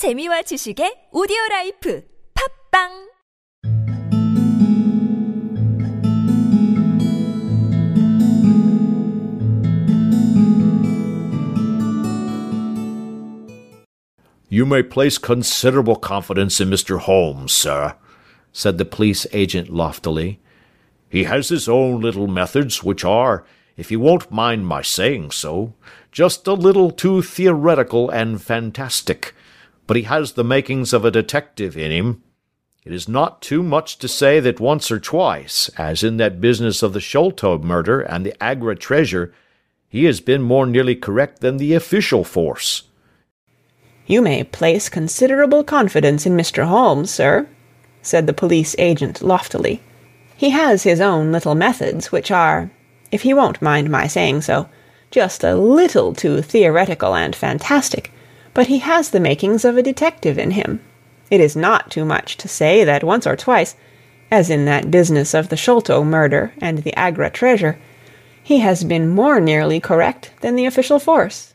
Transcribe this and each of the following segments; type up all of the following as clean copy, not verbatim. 재미와 지식의 오디오라이프 팟빵 You may place considerable confidence in Mr. Holmes, sir, said the police agent loftily. He has his own little methods, which are, if you won't mind my saying so, just a little too theoretical and fantastic, but he has the makings of a detective in him. It is not too much to say that once or twice, as in that business of the Sholto murder and the Agra treasure, he has been more nearly correct than the official force. You may place considerable confidence in Mr. Holmes, sir, said the police agent loftily. He has his own little methods, which are, if he won't mind my saying so, just a little too theoretical and fantastic, but he has the makings of a detective in him. It is not too much to say that once or twice, as in that business of the Sholto murder and the Agra treasure, he has been more nearly correct than the official force.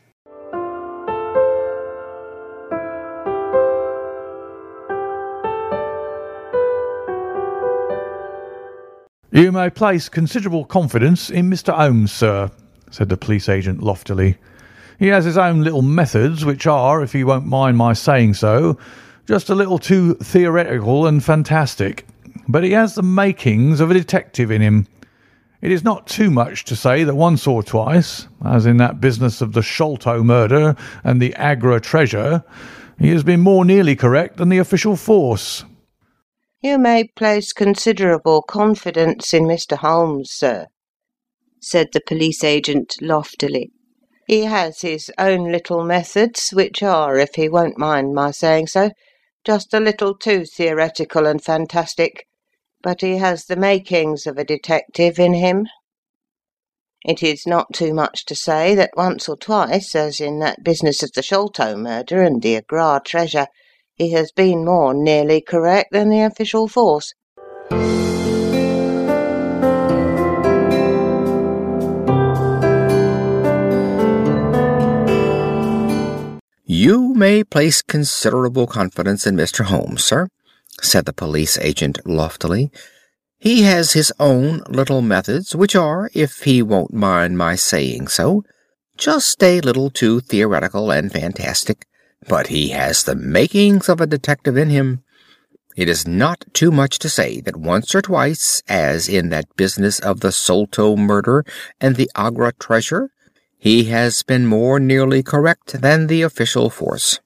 You may place considerable confidence in Mr. Holmes, sir, said the police agent loftily. He has his own little methods, which are, if you won't mind my saying so, just a little too theoretical and fantastic, but he has the makings of a detective in him. It is not too much to say that once or twice, as in that business of the Sholto murder and the Agra treasure, he has been more nearly correct than the official force. You may place considerable confidence in Mr. Holmes, sir, said the police agent loftily. He has his own little methods, which are, if he won't mind my saying so, just a little too theoretical and fantastic, but he has the makings of a detective in him. It is not too much to say that once or twice, as in that business of the Sholto murder and the Agra treasure, he has been more nearly correct than the official force. You may place considerable confidence in Mr. Holmes, sir, said the police agent loftily. He has his own little methods, which are, if he won't mind my saying so, just a little too theoretical and fantastic. But he has the makings of a detective in him. It is not too much to say that once or twice, as in that business of the Sholto murder and the Agra treasure, he has been more nearly correct than the official force.